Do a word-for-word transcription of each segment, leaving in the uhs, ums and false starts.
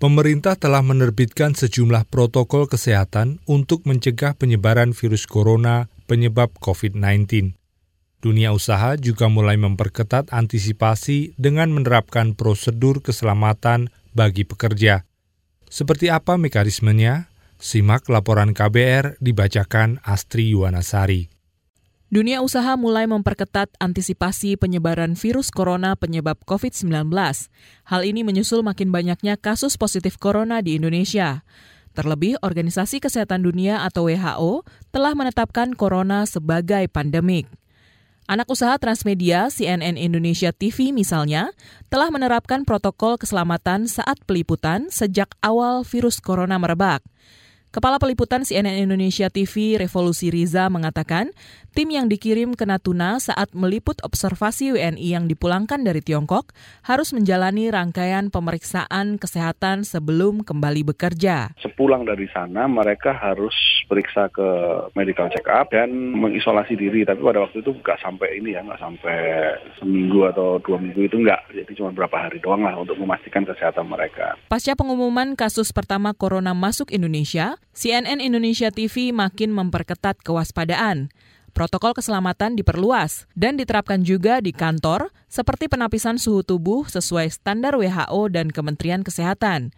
Pemerintah telah menerbitkan sejumlah protokol kesehatan untuk mencegah penyebaran virus corona penyebab covid sembilan belas. Dunia usaha juga mulai memperketat antisipasi dengan menerapkan prosedur keselamatan bagi pekerja. Seperti apa mekanismenya? Simak laporan K B R dibacakan Astri Yuana Sari. Dunia usaha mulai memperketat antisipasi penyebaran virus corona penyebab covid sembilan belas. Hal ini menyusul makin banyaknya kasus positif corona di Indonesia. Terlebih, Organisasi Kesehatan Dunia atau W H O telah menetapkan corona sebagai pandemik. Anak usaha transmedia C N N Indonesia T V misalnya telah menerapkan protokol keselamatan saat peliputan sejak awal virus corona merebak. Kepala Peliputan C N N Indonesia T V Revolusi Riza mengatakan, tim yang dikirim ke Natuna saat meliput observasi W N I yang dipulangkan dari Tiongkok harus menjalani rangkaian pemeriksaan kesehatan sebelum kembali bekerja. Sepulang dari sana, mereka harus periksa ke medical check-up dan mengisolasi diri. Tapi pada waktu itu nggak sampai ini ya, nggak sampai seminggu atau dua minggu itu nggak. Jadi cuma berapa hari doang lah untuk memastikan kesehatan mereka. Pasca pengumuman kasus pertama corona masuk Indonesia, C N N Indonesia T V makin memperketat kewaspadaan. Protokol keselamatan diperluas dan diterapkan juga di kantor seperti penapisan suhu tubuh sesuai standar W H O dan Kementerian Kesehatan.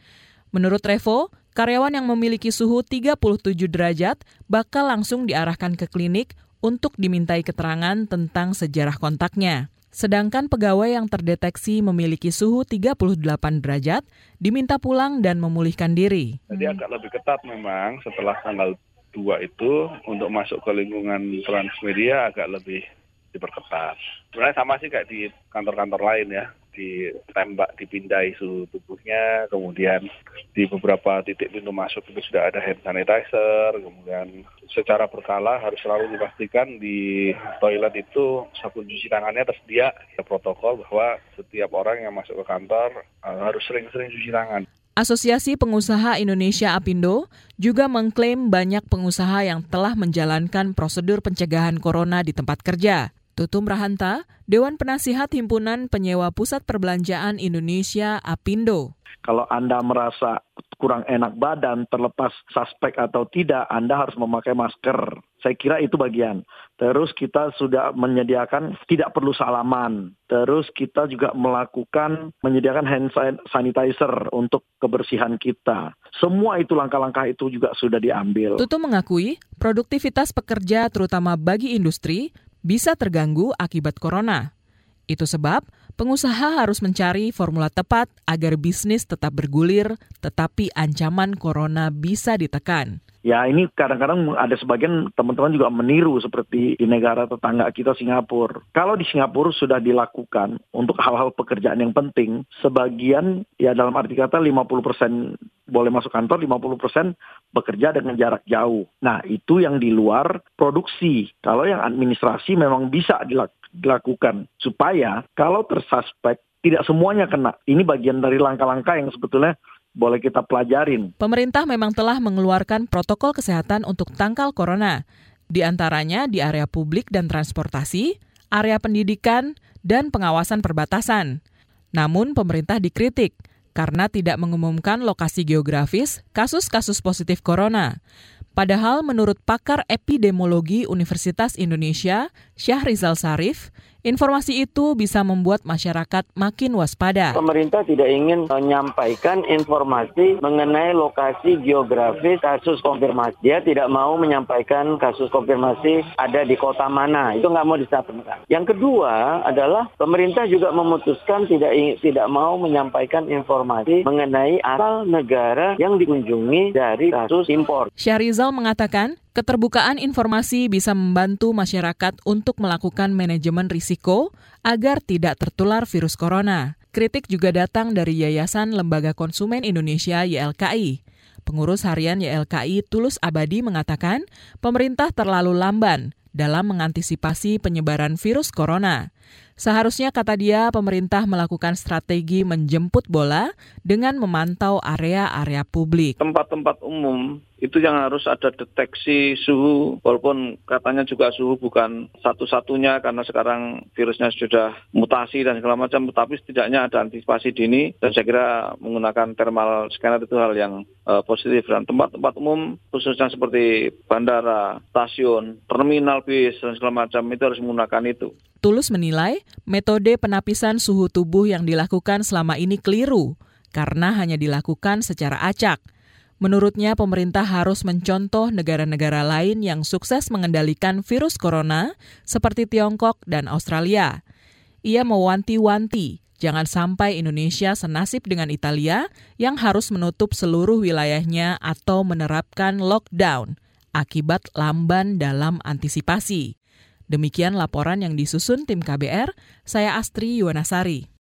Menurut Revo, karyawan yang memiliki suhu tiga puluh tujuh derajat bakal langsung diarahkan ke klinik untuk dimintai keterangan tentang sejarah kontaknya. Sedangkan pegawai yang terdeteksi memiliki suhu tiga puluh delapan derajat diminta pulang dan memulihkan diri. Jadi agak lebih ketat memang setelah tanggal dua itu untuk masuk ke lingkungan transmedia agak lebih diperketat. Sebenarnya sama sih kayak di kantor-kantor lain ya, ditembak, dipindai suhu tubuhnya, kemudian di beberapa titik pintu masuk itu sudah ada hand sanitizer, kemudian secara berkala harus selalu dipastikan di toilet itu sabun cuci tangannya tersedia. Ada protokol bahwa setiap orang yang masuk ke kantor harus sering-sering cuci tangan. Asosiasi Pengusaha Indonesia Apindo juga mengklaim banyak pengusaha yang telah menjalankan prosedur pencegahan corona di tempat kerja. Tutum Rahanta, Dewan Penasihat Himpunan Penyewa Pusat Perbelanjaan Indonesia Apindo. Kalau Anda merasa kurang enak badan, terlepas suspek atau tidak, Anda harus memakai masker. Saya kira itu bagian. Terus kita sudah menyediakan tidak perlu salaman. Terus kita juga melakukan menyediakan hand sanitizer untuk kebersihan kita. Semua itu langkah-langkah itu juga sudah diambil. Tutum mengakui produktivitas pekerja terutama bagi industri bisa terganggu akibat corona. Itu sebab pengusaha harus mencari formula tepat agar bisnis tetap bergulir, tetapi ancaman corona bisa ditekan. Ya ini kadang-kadang ada sebagian teman-teman juga meniru seperti di negara tetangga kita Singapura. Kalau di Singapura sudah dilakukan untuk hal-hal pekerjaan yang penting, sebagian ya dalam arti kata lima puluh persen boleh masuk kantor, lima puluh persen bekerja dengan jarak jauh. Nah itu yang di luar produksi. Kalau yang administrasi memang bisa dilakukan supaya kalau tersuspek tidak semuanya kena. Ini bagian dari langkah-langkah yang sebetulnya boleh kita pelajarin. Pemerintah memang telah mengeluarkan protokol kesehatan untuk tangkal corona, di antaranya di area publik dan transportasi, area pendidikan, dan pengawasan perbatasan. Namun pemerintah dikritik karena tidak mengumumkan lokasi geografis kasus-kasus positif corona. Padahal menurut pakar epidemiologi Universitas Indonesia, Syahrizal Sarif, informasi itu bisa membuat masyarakat makin waspada. Pemerintah tidak ingin menyampaikan informasi mengenai lokasi geografis kasus konfirmasi. Dia tidak mau menyampaikan kasus konfirmasi ada di kota mana. Itu nggak mau disampaikan. Yang kedua adalah pemerintah juga memutuskan tidak tidak mau menyampaikan informasi mengenai asal negara yang dikunjungi dari kasus impor. Syahrizal mengatakan keterbukaan informasi bisa membantu masyarakat untuk melakukan manajemen risiko agar tidak tertular virus corona. Kritik juga datang dari Yayasan Lembaga Konsumen Indonesia Y L K I. Pengurus harian Y L K I Tulus Abadi mengatakan pemerintah terlalu lamban dalam mengantisipasi penyebaran virus corona. Seharusnya, kata dia, pemerintah melakukan strategi menjemput bola dengan memantau area-area publik. Tempat-tempat umum itu yang harus ada deteksi suhu, walaupun katanya juga suhu bukan satu-satunya karena sekarang virusnya sudah mutasi dan segala macam, tetapi setidaknya ada antisipasi dini dan saya kira menggunakan thermal scanner itu hal yang uh, positif. Dan tempat-tempat umum khususnya seperti bandara, stasiun, terminal bis dan segala macam itu harus menggunakan itu. Tulus menilai metode penapisan suhu tubuh yang dilakukan selama ini keliru karena hanya dilakukan secara acak. Menurutnya, pemerintah harus mencontoh negara-negara lain yang sukses mengendalikan virus corona seperti Tiongkok dan Australia. Ia mewanti-wanti, jangan sampai Indonesia senasib dengan Italia yang harus menutup seluruh wilayahnya atau menerapkan lockdown akibat lamban dalam antisipasi. Demikian laporan yang disusun tim K B R, saya Astri Yuana Sari.